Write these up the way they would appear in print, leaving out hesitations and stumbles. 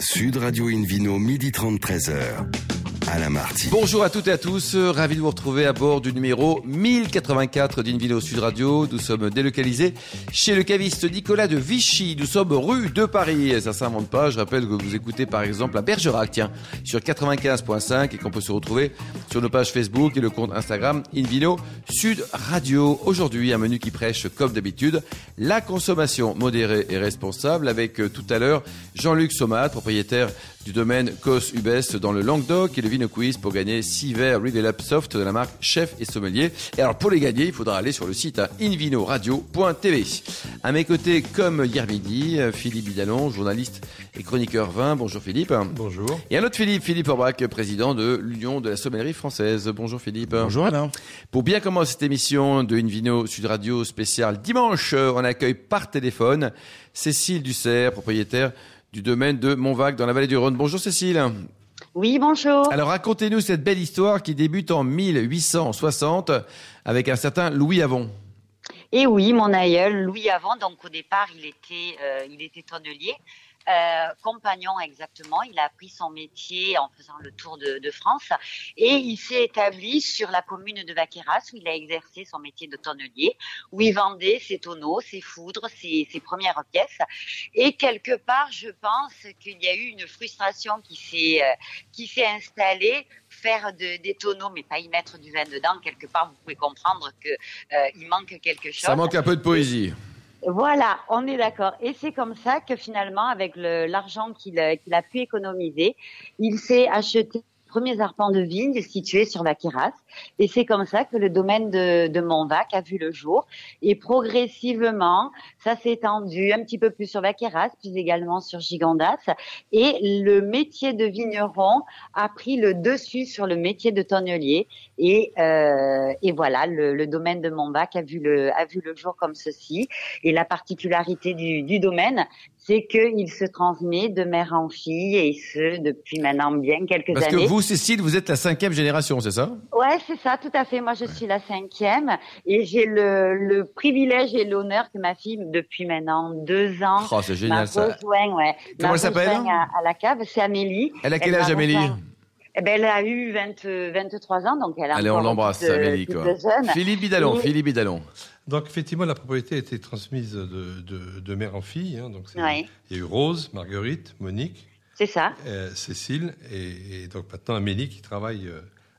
Sud Radio Invino, 12h30, 13h. Alain Martin. Bonjour à toutes et à tous, ravi de vous retrouver à bord du numéro 1084 d'Invino Sud Radio. Nous sommes délocalisés chez le caviste Nicolas de Vichy. Nous sommes rue de Paris. Ça s'invente pas, je rappelle que vous écoutez par exemple la Bergerac, tiens, sur 95.5 et qu'on peut se retrouver sur nos pages Facebook et le compte Instagram Invino Sud Radio. Aujourd'hui, un menu qui prêche comme d'habitude la consommation modérée et responsable avec tout à l'heure Jean-Luc Soumade, propriétaire du domaine Coste-Ubès dans le Languedoc et le Vino Quiz pour gagner 6 verres Riedel Soft de la marque Chef et Sommelier. Et alors pour les gagner, il faudra aller sur le site à invinoradio.tv. À mes côtés, comme hier midi, Philippe Bidalon, journaliste et chroniqueur vin. Bonjour Philippe. Bonjour. Et un autre Philippe, Philippe Faure-Brac, président de l'Union de la sommellerie française. Bonjour Philippe. Bonjour Alain. Pour bien commencer cette émission de Invino Sud Radio spéciale dimanche, on accueille par téléphone Cécile Dusser, propriétaire du domaine de Montvac dans la vallée du Rhône. Bonjour Cécile. Oui, bonjour. Alors racontez-nous cette belle histoire qui débute en 1860 avec un certain Louis Havon. Eh oui, mon aïeul, Louis Havon, donc au départ, il était tonnelier, compagnon exactement. Il a appris son métier en faisant le tour de France et il s'est établi sur la commune de Vacqueyras où il a exercé son métier de tonnelier, où il vendait ses tonneaux, ses foudres, ses premières pièces. Et quelque part, je pense qu'il y a eu une frustration qui s'est installée. Faire des tonneaux, mais pas y mettre du vin dedans, quelque part, vous pouvez comprendre qu'il manque quelque chose. Ça manque un peu de poésie. Voilà, on est d'accord. Et c'est comme ça que finalement, avec l'argent qu'il a pu économiser, il s'est acheté les premiers arpents de vigne situés sur Vacqueyras. Et c'est comme ça que le domaine de Montvac a vu le jour. Et progressivement, ça s'est étendu un petit peu plus sur Vacqueyras, puis également sur Gigondas. Et le métier de vigneron a pris le dessus sur le métier de tonnelier. Et voilà, le domaine de Montvac a vu le jour comme ceci. Et la particularité du domaine, c'est qu'il se transmet de mère en fille, et ce, depuis maintenant bien quelques années. Parce que vous, Cécile, vous êtes la 5e génération, c'est ça ? Ouais, c'est ça, tout à fait. Moi, je suis la 5e et j'ai le privilège et l'honneur que ma fille, depuis maintenant 2 ans, oh, c'est génial, m'a rejoint, ouais. Comment elle s'appelle à la cave, c'est Amélie. Elle a quel âge, Amélie ? Eh ben, elle a eu 23 ans, donc elle a... Allez, on l'embrasse, Amélie, quoi. Philippe Bidalon. Donc, effectivement, la propriété a été transmise de mère en fille. Hein, donc ouais. Il y a eu Rose, Marguerite, Monique. C'est ça. Cécile et donc maintenant Amélie qui travaille...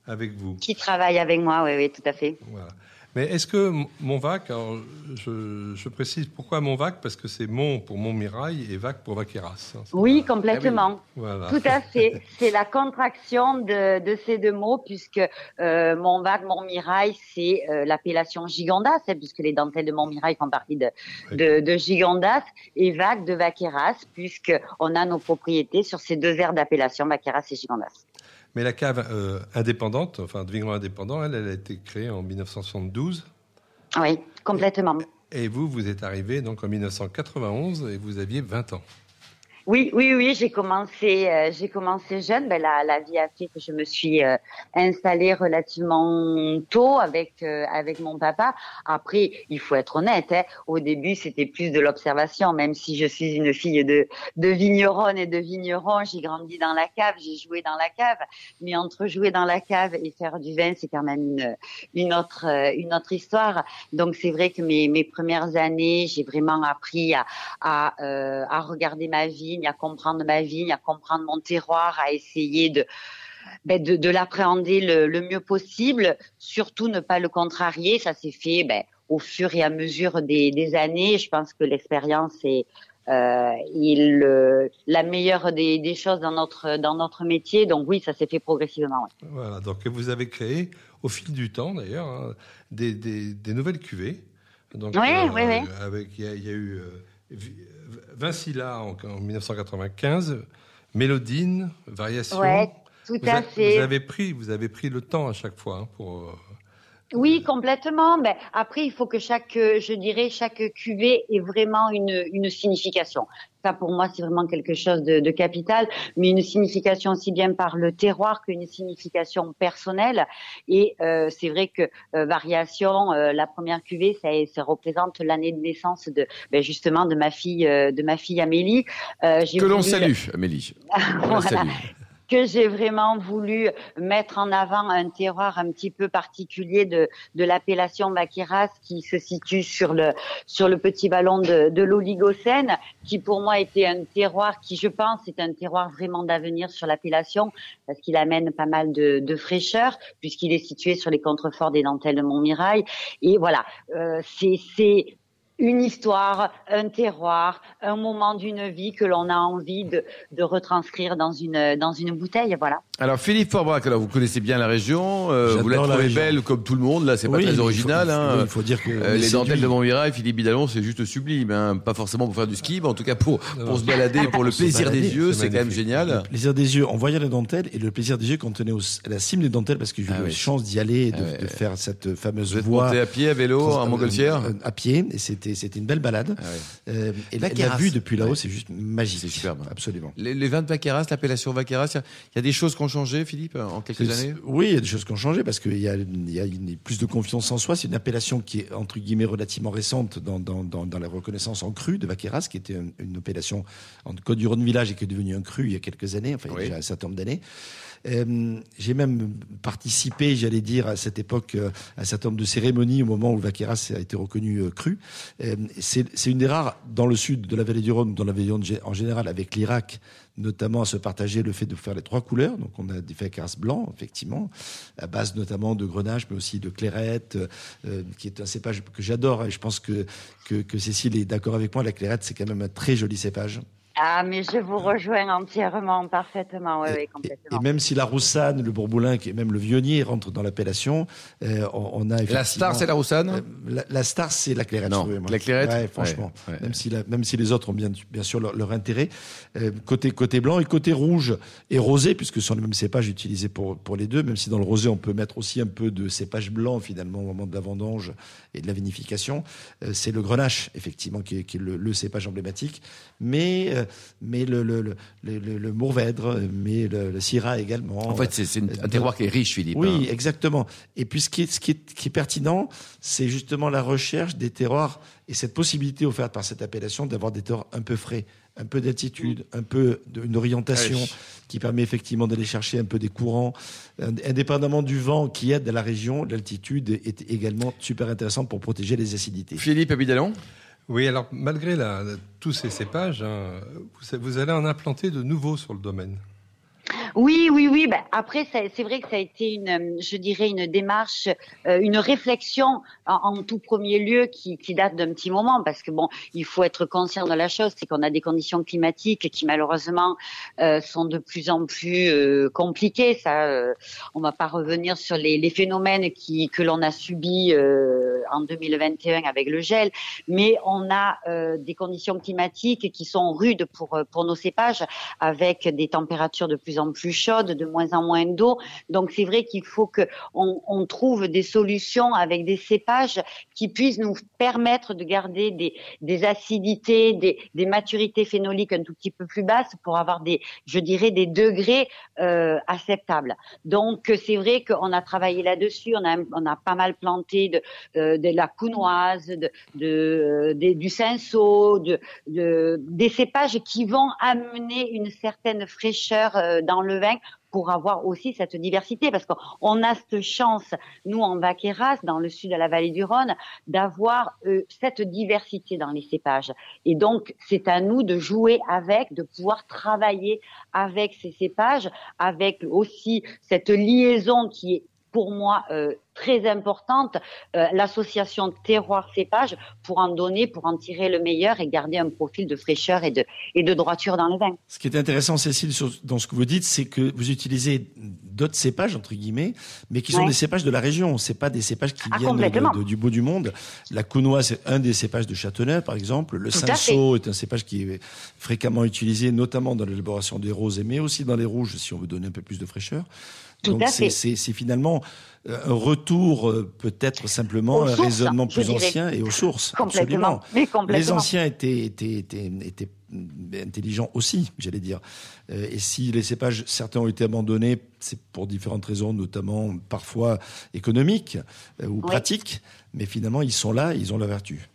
avec vous. Qui travaille avec moi, oui, tout à fait. Voilà. Mais est-ce que Montvac, alors je précise pourquoi Montvac, parce que c'est Mont pour Montmirail et Vac pour Vacqueyras. Hein, oui, pas... complètement. Ah oui. Voilà. Tout à fait. C'est la contraction de ces deux mots, puisque Montvac, Montmirail, c'est l'appellation Gigondas, puisque les dentelles de Montmirail font partie de Gigondas, et Vac de Vacqueyras, puisqu'on a nos propriétés sur ces deux aires d'appellation, Vacqueyras et Gigondas. Mais la cave indépendante, enfin de vigneron indépendant, elle a été créée en 1972. Oui, complètement. Et vous êtes arrivé donc en 1991 et vous aviez 20 ans. Oui, j'ai commencé jeune. Ben, la vie a fait que je me suis installée relativement tôt avec mon papa. Après, il faut être honnête, hein, au début, c'était plus de l'observation, même si je suis une fille de vigneronne et de vigneron. J'ai grandi dans la cave, j'ai joué dans la cave. Mais entre jouer dans la cave et faire du vin, c'est quand même une autre histoire. Donc, c'est vrai que mes premières années, j'ai vraiment appris à regarder ma vie, à comprendre ma vigne, à comprendre mon terroir, à essayer de l'appréhender le mieux possible, surtout ne pas le contrarier. Ça s'est fait au fur et à mesure des années. Je pense que l'expérience est la meilleure des choses dans notre métier. Donc oui, ça s'est fait progressivement. Ouais. Voilà, donc vous avez créé au fil du temps d'ailleurs des nouvelles cuvées. Donc, oui. Avec il y a eu... Vincilla en 1995, Mélodine, Variation. Ouais, tout à fait. Vous avez pris le temps à chaque fois hein, pour Oui, complètement. Ben, après, il faut que chaque cuvée ait vraiment une signification. Ça, pour moi, c'est vraiment quelque chose de capital, mais une signification aussi bien par le terroir qu'une signification personnelle. Et c'est vrai que variation, la première cuvée, ça représente l'année de naissance de ma fille Amélie. Que l'on salue, Amélie. Voilà. Que j'ai vraiment voulu mettre en avant un terroir un petit peu particulier de l'appellation Vacqueyras qui se situe sur le petit ballon de l'Oligocène, qui pour moi était un terroir qui, je pense, est un terroir vraiment d'avenir sur l'appellation parce qu'il amène pas mal de fraîcheur puisqu'il est situé sur les contreforts des dentelles de Montmirail. Et voilà, c'est une histoire, un terroir, un moment d'une vie que l'on a envie de retranscrire dans une bouteille, voilà. Alors Philippe Faure-Brac, vous connaissez bien la région, vous la trouvez belle comme tout le monde, là c'est pas très original. Il faut dire que les dentelles de Montmirail, Philippe Bidalon, c'est juste sublime, pas forcément pour faire du ski, mais en tout cas pour se balader, pour le plaisir des yeux, c'est quand même génial. Le plaisir des yeux en voyant les dentelles et le plaisir des yeux quand on est à la cime des dentelles, parce que j'ai eu la chance d'y aller et de faire cette fameuse voie. Vous êtes monté à pied, à vélo, en montgolfière ? À pied, et c'était une belle balade. Et la vue depuis là-haut, c'est juste magique. C'est superbe. Absolument. Les vins de Vacqueyras, l'appellation Vacqueyras, il y a des choses qui ont changé, Philippe, en quelques années ? Oui, il y a des choses qui ont changé parce qu'il y a plus de confiance en soi. C'est une appellation qui est, entre guillemets, relativement récente dans la reconnaissance en cru de Vacqueyras, qui était une appellation en Côte-du-Rhône village et qui est devenue un cru il y a quelques années, déjà un certain nombre d'années. J'ai même participé, j'allais dire, à cette époque, à un certain nombre de cérémonies au moment où Vacqueyras a été reconnu cru. C'est une des rares, dans le sud de la vallée du Rhône, dans la vallée en général, avec l'Irak, notamment à se partager le fait de faire les trois couleurs. Donc on a des Vacqueyras blancs, effectivement, à base notamment de Grenache, mais aussi de Clairette, qui est un cépage que j'adore. Et je pense que Cécile est d'accord avec moi, la Clairette, c'est quand même un très joli cépage. Ah, mais je vous rejoins entièrement, parfaitement, oui, complètement. Et même si la Roussanne, le Bourboulin, et même le Vionnier rentrent dans l'appellation, on a effectivement... La star, c'est la Roussanne ? La star, c'est la Clairette. Non, la Clairette, ouais, franchement. Ouais. Même si les autres ont bien sûr leur intérêt. Côté blanc et côté rouge et rosé, puisque ce sont les mêmes cépages utilisés pour les deux, même si dans le rosé, on peut mettre aussi un peu de cépage blanc, finalement, au moment de la vendange et de la vinification. C'est le Grenache, effectivement, qui est le cépage emblématique. Mais le Mourvèdre, mais le Syrah également. En fait, c'est un terroir qui est riche, Philippe. Oui, exactement. Et puis, ce qui est pertinent, c'est justement la recherche des terroirs et cette possibilité offerte par cette appellation d'avoir des terroirs un peu frais, un peu d'altitude, un peu d'une orientation qui permet effectivement d'aller chercher un peu des courants, indépendamment du vent qui aide à la région. L'altitude est également super intéressante pour protéger les acidités. Philippe Bidalon. Oui, alors malgré tous ces cépages, vous allez en implanter de nouveaux sur le domaine. Oui. Ben, après, c'est vrai que ça a été une démarche, une réflexion en tout premier lieu qui date d'un petit moment, parce que bon, il faut être conscient de la chose, c'est qu'on a des conditions climatiques qui malheureusement sont de plus en plus compliquées. Ça, on va pas revenir sur les phénomènes que l'on a subis en 2021 avec le gel, mais on a des conditions climatiques qui sont rudes pour nos cépages, avec des températures de plus en plus chaude, de moins en moins d'eau. Donc c'est vrai qu'il faut qu'on trouve des solutions avec des cépages qui puissent nous permettre de garder des acidités, des maturités phénoliques un tout petit peu plus basses pour avoir des degrés acceptables. Donc c'est vrai qu'on a travaillé là-dessus, on a pas mal planté de la counoise, du cinsault, des cépages qui vont amener une certaine fraîcheur dans le vin pour avoir aussi cette diversité, parce qu'on a cette chance, nous en Vacqueyras, dans le sud de la vallée du Rhône, d'avoir cette diversité dans les cépages. Et donc c'est à nous de jouer avec, de pouvoir travailler avec ces cépages, avec aussi cette liaison qui est pour moi très importante, l'association terroir-cépage, pour en tirer le meilleur et garder un profil de fraîcheur et de droiture dans le vin. Ce qui est intéressant, Cécile, dans ce que vous dites, c'est que vous utilisez d'autres cépages, entre guillemets, mais qui sont des cépages de la région. Ce n'est pas des cépages qui viennent du bout du monde. La counoise, c'est un des cépages de Châtenay, par exemple. Le cinsault est un cépage qui est fréquemment utilisé, notamment dans l'élaboration des rosés, mais aussi dans les rouges, si on veut donner un peu plus de fraîcheur. Donc c'est finalement un retour retour peut-être simplement à un raisonnement plus ancien et aux sources. Complètement. Absolument. Oui, complètement. Les anciens étaient intelligents aussi, j'allais dire. Et si les cépages, certains ont été abandonnés, c'est pour différentes raisons, notamment parfois économiques ou pratiques, mais finalement ils sont là, ils ont la vertu.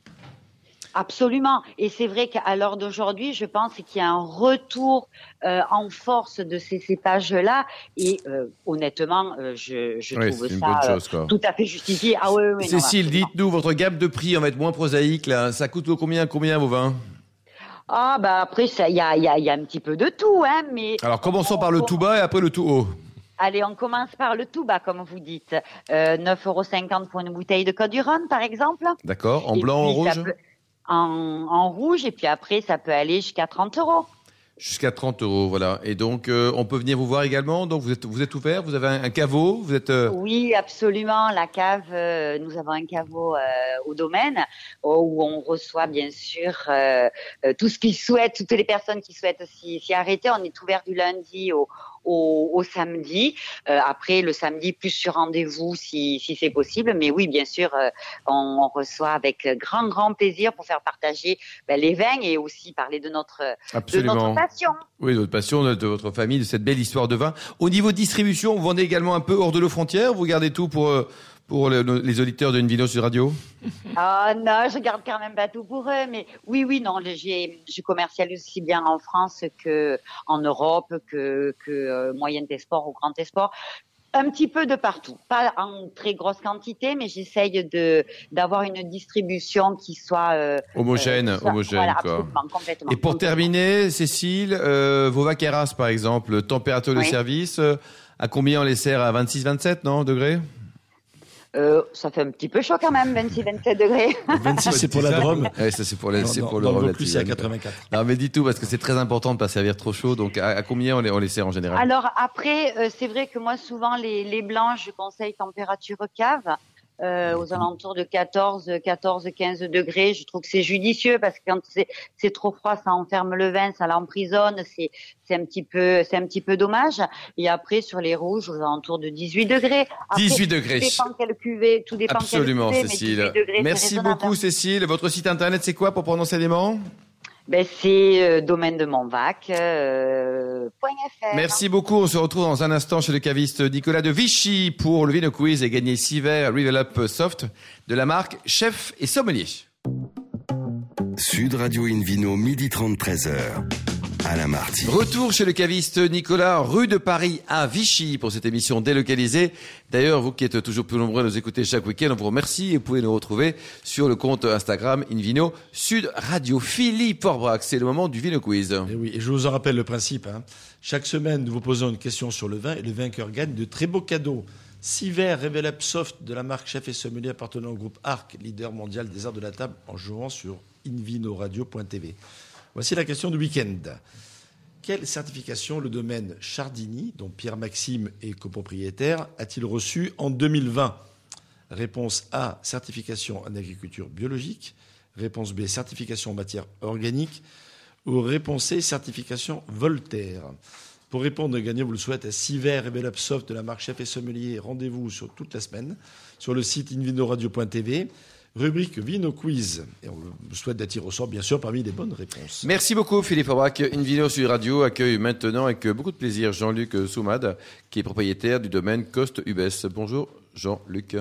Absolument. Et c'est vrai qu'à l'heure d'aujourd'hui, je pense qu'il y a un retour en force de ces cépages-là. Et honnêtement, je trouve ça tout à fait justifié. Ah, oui, Cécile, dites-nous votre gamme de prix. On va être moins prosaïque là. Ça coûte combien vos vins ? Ah bah après, il y a un petit peu de tout, hein. Mais alors commençons par le tout bas et après le tout haut. Allez, on commence par le tout bas, comme vous dites. 9,50 € pour une bouteille de Côte-du-Rhône, par exemple. D'accord. En blanc, en rouge. En rouge, et puis après, ça peut aller jusqu'à 30 €. Jusqu'à 30 €, voilà. Et donc, on peut venir vous voir également. Donc, vous êtes ouvert, vous avez un caveau, vous êtes... Oui, absolument. La cave, nous avons un caveau au domaine où on reçoit, bien sûr, tout ce qu'ils souhaitent, toutes les personnes qui souhaitent s'y arrêter. On est ouvert du lundi au samedi, après le samedi plus sur rendez-vous si c'est possible, mais oui bien sûr on reçoit avec grand plaisir pour faire partager les vins et aussi parler de notre passion. Oui, de votre passion, de votre famille, de cette belle histoire de vin. Au niveau distribution, vous vendez également un peu hors de nos frontières, vous gardez tout pour les auditeurs d'une vidéo sur radio? Ah non, je garde quand même pas tout pour eux, mais oui, non, je commercialise aussi bien en France qu'en Europe, que moyenne export ou grand export. Un petit peu de partout, pas en très grosse quantité, mais j'essaye d'avoir une distribution qui soit homogène, voilà, quoi. Absolument, complètement. Et pour terminer, Cécile, vos Vacqueyras par exemple, température de service, à combien on les sert? À 26-27 degrés? Ça fait un petit peu chaud quand même, 26-27 degrés. 26, c'est pour la Drôme. Ouais, ça c'est pour le Drôme. Plus c'est à 84. Non mais dis tout parce que c'est très important de pas servir trop chaud. Donc à combien on les sert en général? Alors après, c'est vrai que moi souvent les blancs, je conseille température cave. Aux alentours de 14, 15 degrés, je trouve que c'est judicieux parce que quand c'est trop froid, ça enferme le vin, ça l'emprisonne, c'est un petit peu dommage. Et après sur les rouges, aux alentours de 18 degrés. Après, 18 degrés. Tout dépend absolument, quelle cuvée, Cécile. Mais 18 degrés, merci beaucoup, Cécile. Votre site internet, c'est quoi pour prendre enseignement? C'est domaine de Montvac.fr. Merci beaucoup. On se retrouve dans un instant chez le caviste Nicolas de Vichy pour le Vino Quiz et gagner 6 verres Riedel Up Soft de la marque Chef et Sommelier. Sud Radio Invino, 12h30, 13h. Alain Martin. Retour chez le caviste Nicolas, rue de Paris à Vichy pour cette émission délocalisée. D'ailleurs, vous qui êtes toujours plus nombreux à nous écouter chaque week-end, on vous remercie et vous pouvez nous retrouver sur le compte Instagram Invino Sud Radio. Philippe Faure-Brac, c'est le moment du Vino Quiz. Et oui, et je vous en rappelle le principe. Hein. Chaque semaine, nous vous posons une question sur le vin et le vainqueur gagne de très beaux cadeaux. 6 verres Riedel Up Soft de la marque Chef et Sommelier appartenant au groupe ARC, leader mondial des arts de la table, en jouant sur invinoradio.tv. Voici la question du week-end. Quelle certification le domaine Chardigny, dont Pierre-Maxime est copropriétaire, a-t-il reçu en 2020 ? Réponse A, certification en agriculture biologique. Réponse B, certification en matière organique. Ou réponse C, certification Voltaire. Pour répondre, gagnez, vous le souhaitez, à 6 verres Riedel Up Soft de la marque Chef et Sommelier. Rendez-vous sur toute la semaine sur le site invinoradio.tv. Rubrique Vino Quiz. Et on vous souhaite d'attirer au sort, bien sûr, parmi les bonnes réponses. Merci beaucoup, Philippe Faure-Brac. Invino Sud Radio accueille maintenant, avec beaucoup de plaisir, Jean-Luc Soumade, qui est propriétaire du domaine Coste-Ubès. Bonjour, Jean-Luc.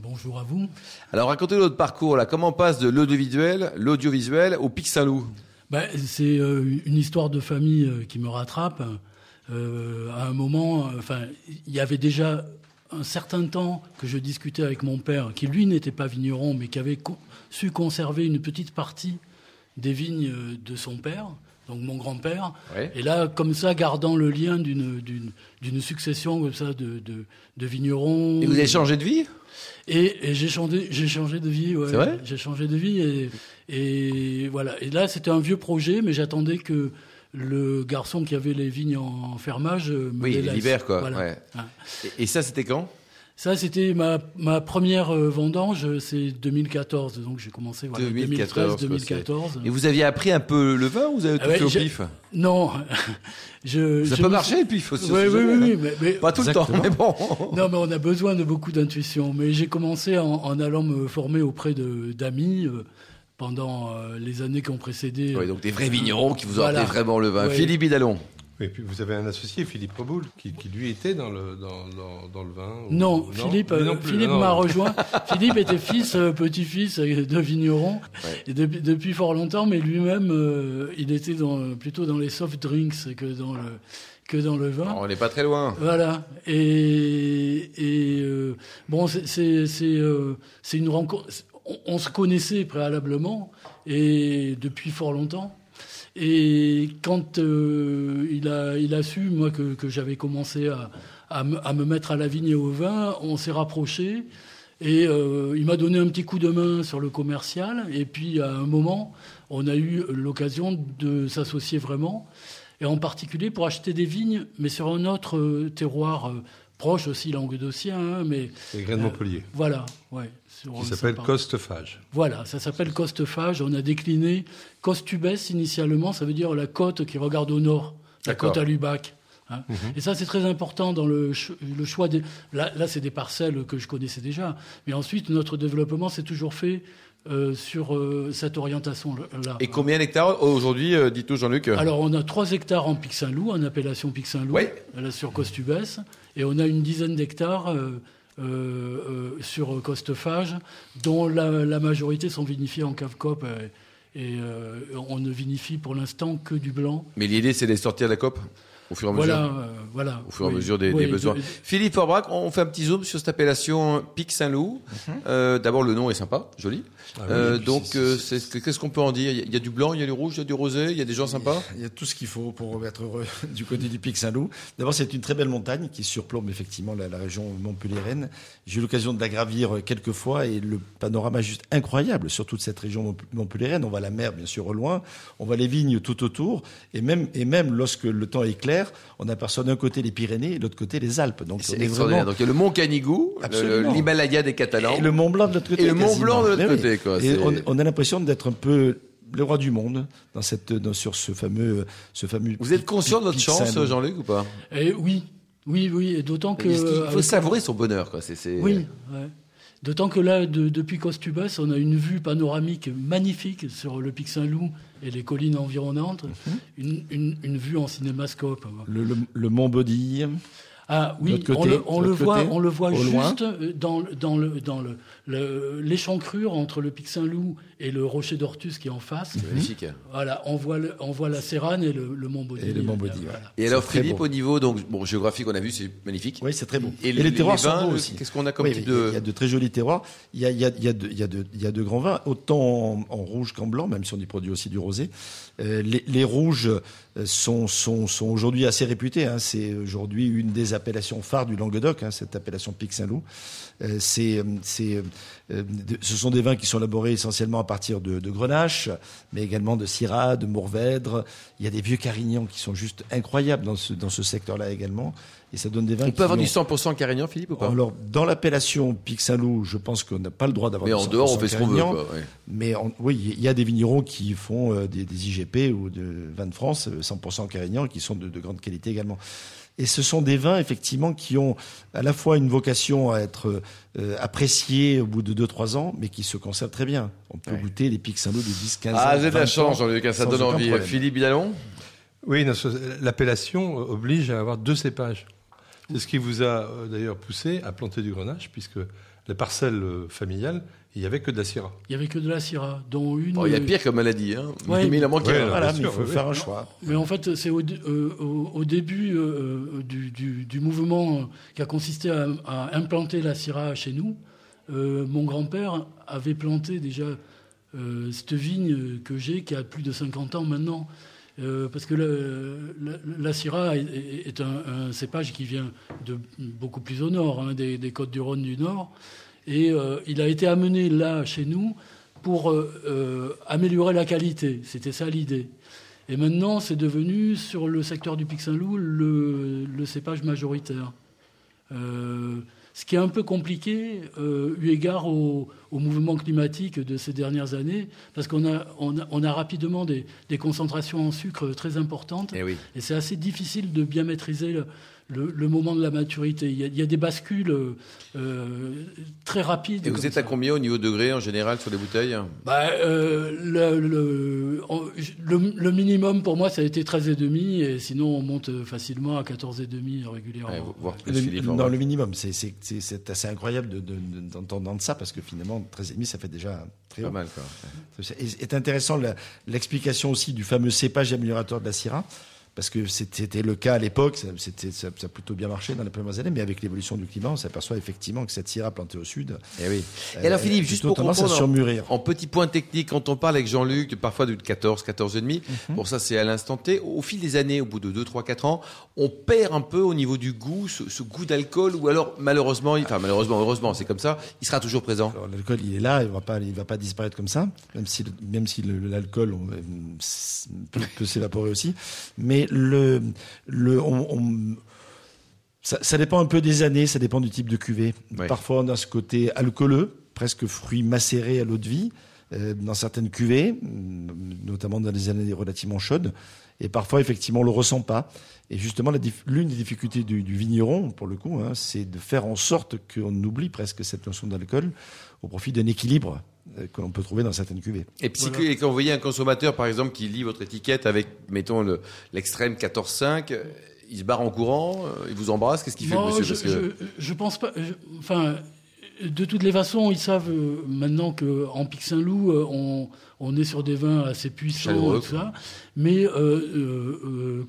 Bonjour à vous. Alors, racontez-nous votre parcours, là. Comment on passe de l'audiovisuel au Pic Saint-Loup ? C'est une histoire de famille qui me rattrape. À un moment, il y avait déjà un certain temps que je discutais avec mon père, qui lui n'était pas vigneron, mais qui avait su conserver une petite partie des vignes de son père, donc mon grand-père. Oui. Et là, comme ça, gardant le lien d'une succession comme ça de vignerons. Et vous avez changé de vie ? Et j'ai changé de vie, ouais. C'est vrai ? J'ai changé de vie et voilà. Et là, c'était un vieux projet, mais j'attendais que le garçon qui avait les vignes en fermage... Oui, l'hiver, quoi. Voilà. Ouais. Et ça, c'était quand ? Ça, c'était ma première vendange, c'est 2014. Donc, j'ai commencé, voilà, 2013-2014. Et vous aviez appris un peu le vin ou vous avez tout fait au pif? Non. Ça peut marcher, le pif aussi. Oui, mais... Pas tout exactement. Le temps, mais bon. Non, mais on a besoin de beaucoup d'intuition. Mais j'ai commencé en allant me former auprès d'amis... pendant les années qui ont précédé. Oui, donc des vrais vignerons qui vous ont appris vraiment le vin. Ouais. Philippe Bidalon. Oui, et puis vous avez un associé, Philippe Poboul, qui lui était dans le vin. Non, Philippe m'a rejoint. Philippe était petit-fils de vigneron, et depuis fort longtemps, mais lui-même, il était plutôt dans les soft drinks que dans le vin. Non, on n'est pas très loin. Voilà. Et bon, c'est une rencontre... On se connaissait préalablement, et depuis fort longtemps. Et quand il a su, moi, que j'avais commencé à me mettre à la vigne et au vin, on s'est rapprochés. Et il m'a donné un petit coup de main sur le commercial. Et puis, à un moment, on a eu l'occasion de s'associer vraiment. Et en particulier pour acheter des vignes, mais sur un autre terroir... proche aussi languedocien, hein, mais... Les grains de Montpellier. Voilà, ouais. Ça s'appelle Coste-Fage. Voilà, ça s'appelle Coste-Fage. On a décliné Coste-Ubès initialement, ça veut dire la côte qui regarde au nord, la côte à Lubac. Hein. Mm-hmm. Et ça, c'est très important dans le choix des... Là, c'est des parcelles que je connaissais déjà. Mais ensuite, notre développement s'est toujours fait sur cette orientation-là. Et combien d'hectares aujourd'hui, dites-nous, Jean-Luc? Alors, on a 3 hectares en Pic Saint-Loup, en appellation Pic Saint-Loup, là, sur Coste-Ubès. Et on a une dizaine d'hectares sur Coste-Fage, dont la majorité sont vinifiés en cave coop. Et on ne vinifie pour l'instant que du blanc. Mais l'idée, c'est de les sortir de la coop au fur et à mesure, au fur et à mesure des besoins. Philippe Faure-Brac, on fait un petit zoom sur cette appellation Pic Saint-Loup. Mm-hmm. D'abord, le nom est sympa, joli. Ah oui, donc, qu'est-ce qu'on peut en dire? Il y a du blanc, il y a du rouge, il y a du rosé, il y a des gens sympas. Il y a tout ce qu'il faut pour être heureux du côté du Pic Saint-Loup. D'abord, c'est une très belle montagne qui surplombe effectivement la région montpelliéraine. J'ai eu l'occasion de la gravir quelques fois et le panorama est juste incroyable sur toute cette région montpelliéraine. On voit la mer, bien sûr, au loin. On voit les vignes tout autour. Et même lorsque le temps est clair, on aperçoit d'un côté les Pyrénées et de l'autre côté les Alpes. Donc, c'est extraordinaire. Vraiment... Donc, il y a le Mont Canigou, l'Himalaya des Catalans. Et le Mont Blanc de l'autre côté. Et le Mont Blanc de l'autre côté, quoi. Et on a l'impression d'être un peu le roi du monde sur ce fameux. Vous êtes conscient de notre chance, Jean-Luc, ou pas? Oui. Et d'autant que. Il faut savourer son bonheur, quoi. Oui, ouais. D'autant que là, depuis Coste-Ubès, on a une vue panoramique magnifique sur le Pic Saint-Loup et les collines environnantes. Mm-hmm. Une vue en cinémascope. Le Mont Baudill. Ah oui, on le voit juste dans l'échancrure entre le Pic Saint-Loup et le rocher d'Hortus qui est en face. C'est magnifique. Voilà, on voit la Céranne et le Mont Baudill. Voilà. Et alors Philippe, au niveau géographique, on a vu, c'est magnifique. Oui, c'est très beau. Et les terroirs sont beaux aussi. Qu'est-ce qu'on a comme type de... Il y a de très jolis terroirs. Il y a de grands vins, autant en rouge qu'en blanc, même si on y produit aussi du rosé. Les rouges sont aujourd'hui assez réputés, hein. C'est aujourd'hui une des appellations phares du Languedoc, hein, cette appellation Pic Saint-Loup. Ce sont des vins qui sont élaborés essentiellement à partir de Grenache, mais également de Syrah, de Mourvèdre. Il y a des vieux carignans qui sont juste incroyables dans ce secteur-là également. Et ça donne des vins. On peut avoir du 100% carignan, Philippe, ou pas? Alors, dans l'appellation Pic Saint-Loup, je pense qu'on n'a pas le droit d'avoir du 100% carignan. Mais en dehors, on fait ce qu'on veut, quoi, ouais. Mais oui, il y a des vignerons qui font des IGP ou de vins de France 100% carignan qui sont de grande qualité également. Et ce sont des vins, effectivement, qui ont à la fois une vocation à être appréciés au bout de 2-3 ans, mais qui se conservent très bien. On peut goûter les Pic Saint-Loup de 10-15 ans. Ah, j'ai de la chance, Jean-Luc, ça donne envie. Problème. Philippe Bidalon? Oui, l'appellation oblige à avoir 2 cépages. C'est ce qui vous a d'ailleurs poussé à planter du Grenache, puisque les parcelles familiales, il n'y avait que de la Syrah. Dont une... il y a pire comme maladie, hein. Ouais, mais il en manquait. Il faut faire un choix. Mais en fait, c'est au début du mouvement qui a consisté à implanter la Syrah chez nous. Mon grand-père avait planté déjà cette vigne que j'ai, qui a plus de 50 ans maintenant. Parce que la Syrah est un cépage qui vient de beaucoup plus au nord, hein, des Côtes-du-Rhône du Nord. Et il a été amené là, chez nous, pour améliorer la qualité. C'était ça l'idée. Et maintenant, c'est devenu, sur le secteur du Pic Saint-Loup, le cépage majoritaire. Ce qui est un peu compliqué eu égard au mouvement climatique de ces dernières années, parce qu'on a rapidement des concentrations en sucre très importantes. Et, oui. Et c'est assez difficile de bien maîtriser le moment de la maturité. Il y a des bascules très rapides. Et vous êtes à combien au niveau degré en général sur les bouteilles ? Le minimum pour moi, ça a été 13,5, et sinon on monte facilement à 14,5 régulièrement. Ouais, voire plus, le minimum, c'est assez incroyable d'entendre ça, parce que finalement 13,5 ça fait déjà très haut. Pas mal, quoi. C'est intéressant l'explication aussi du fameux cépage améliorateur de la Syrah. Parce que c'était le cas à l'époque, ça a plutôt bien marché dans les premières années, mais avec l'évolution du climat, on s'aperçoit effectivement que cette Syrah plantée au sud... Et oui. Et alors Philippe, juste pour comprendre, en petit point technique, quand on parle avec Jean-Luc, parfois de 14, 14,5, bon ça c'est à l'instant T, au fil des années, au bout de 2, 3, 4 ans, on perd un peu au niveau du goût, ce goût d'alcool, ou alors heureusement, c'est comme ça, il sera toujours présent. Alors, l'alcool, il est là, il ne va pas disparaître comme ça, même si l'alcool peut s'évaporer aussi, mais ça dépend un peu des années, ça dépend du type de cuvée. Oui. Parfois, on a ce côté alcooleux, presque fruit macéré à l'eau de vie, dans certaines cuvées, notamment dans des années relativement chaudes. Et parfois, effectivement, on ne le ressent pas. Et justement, l'une des difficultés du vigneron, pour le coup, c'est de faire en sorte qu'on oublie presque cette notion d'alcool au profit d'un équilibre que l'on peut trouver dans certaines cuvées. Et quand vous voyez un consommateur, par exemple, qui lit votre étiquette avec, mettons, l'extrême 14,5, il se barre en courant, il vous embrasse, qu'est-ce qu'il fait, monsieur ? Je pense pas... de toutes les façons, ils savent maintenant qu'en Pic Saint-Loup, on est sur des vins assez puissants, tout ça. Mais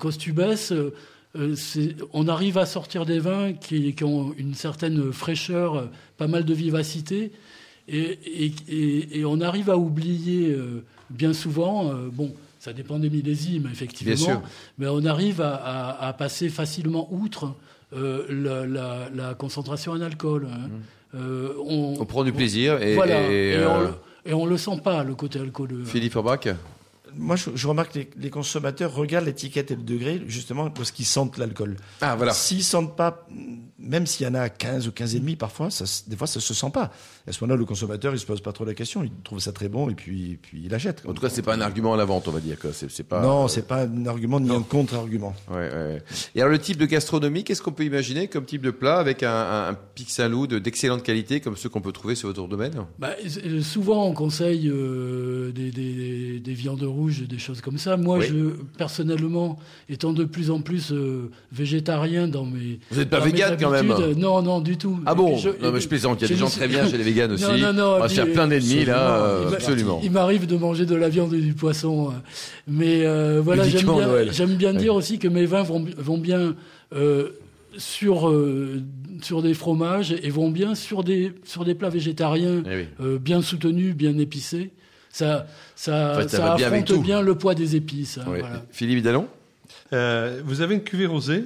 Coste-Ubès, on arrive à sortir des vins qui ont une certaine fraîcheur, pas mal de vivacité, et on arrive à oublier bien souvent. Ça dépend des millésimes, effectivement. Bien sûr. Mais on arrive à passer facilement outre la concentration en alcool. On prend du plaisir et on ne le sent pas, le côté alcooleux. Philippe Faure-Brac ? Moi, je remarque que les consommateurs regardent l'étiquette et le degré, justement, parce qu'ils sentent l'alcool. Ah, voilà. S'ils ne sentent pas, même s'il y en a 15 ou 15,5 parfois, des fois, ça ne se sent pas. À ce moment-là, le consommateur, il ne se pose pas trop la question. Il trouve ça très bon et puis il achète. En tout cas, ce n'est pas un argument à la vente, on va dire. Non, ce n'est pas un argument ni un contre-argument. Ouais. Et alors, le type de gastronomie, qu'est-ce qu'on peut imaginer comme type de plat avec un Pic Saint-Loup d'excellente qualité, comme ceux qu'on peut trouver sur votre domaine ? Souvent, on conseille des viandes rouges, des choses comme ça. Moi, personnellement, étant de plus en plus végétarien dans mes... Vous n'êtes pas végane quand même ? Non, du tout. Ah bon ? Mais je plaisante, il y a des gens très bien chez les véganes aussi. Non. On va se faire plein d'ennemis, là, absolument. Il m'arrive de manger de la viande et du poisson. Mais voilà, j'aime bien dire aussi que mes vins vont bien... sur des fromages et vont bien sur des plats végétariens bien soutenus, bien épicés. Ça affronte bien le poids des épices. Oui. Voilà. Philippe Bidalon, vous avez une cuvée rosée,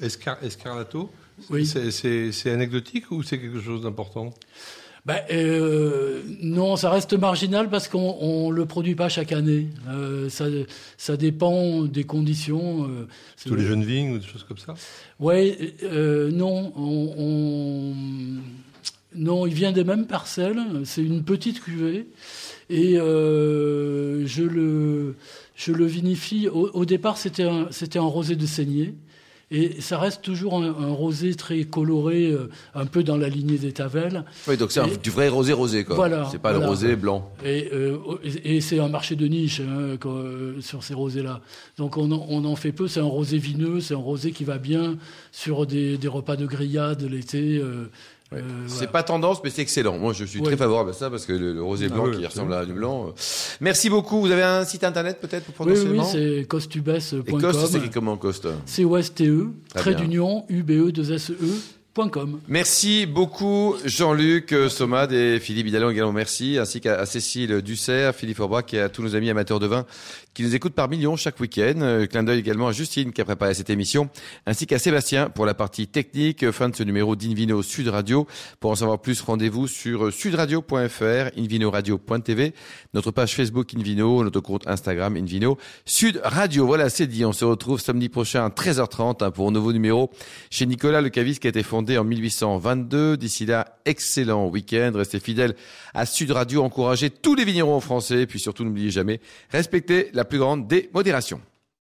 Escarlato. Oui. C'est anecdotique ou c'est quelque chose d'important ? Non, ça reste marginal parce qu'on le produit pas chaque année. Ça dépend des conditions. Tous les jeunes vignes ou des choses comme ça ? Oui, non. Non, il vient des mêmes parcelles. C'est une petite cuvée. Et je le vinifie. Au départ, c'était un rosé de saignée. Et ça reste toujours un rosé très coloré, un peu dans la lignée des Tavelles. Oui, donc c'est du vrai rosé, quoi. Voilà. C'est pas le rosé blanc. Et c'est un marché de niche sur ces rosés-là. Donc on en fait peu. C'est un rosé vineux, c'est un rosé qui va bien sur des repas de grillade l'été. C'est pas tendance, mais c'est excellent. Moi, je suis très favorable à ça parce que le rosé blanc qui ressemble à du blanc. Merci beaucoup. Vous avez un site internet peut-être pour prendre renseignement ? C'est costeubès.com. Et Coste, c'est comment Coste ? C-O-S-T-E, _UBE2SE.com. Merci beaucoup Jean-Luc Sommade et Philippe Bidalon également, merci, ainsi qu'à Cécile Dusser, Philippe Faure-Brac et à tous nos amis amateurs de vin qui nous écoutent par millions chaque week-end. Clin d'œil également à Justine qui a préparé cette émission, ainsi qu'à Sébastien pour la partie technique. Fin de ce numéro d'Invino Sud Radio. Pour en savoir plus, rendez-vous sur sudradio.fr, invinoradio.tv, notre page Facebook Invino, notre compte Instagram Invino Sud Radio. Voilà, c'est dit. On se retrouve samedi prochain à 13h30 pour un nouveau numéro chez Nicolas, le caviste qui a été fondé fondée en 1822. D'ici là, excellent week-end. Restez fidèles à Sud Radio, encouragez tous les vignerons français. Et puis surtout, n'oubliez jamais, respectez la plus grande des modérations.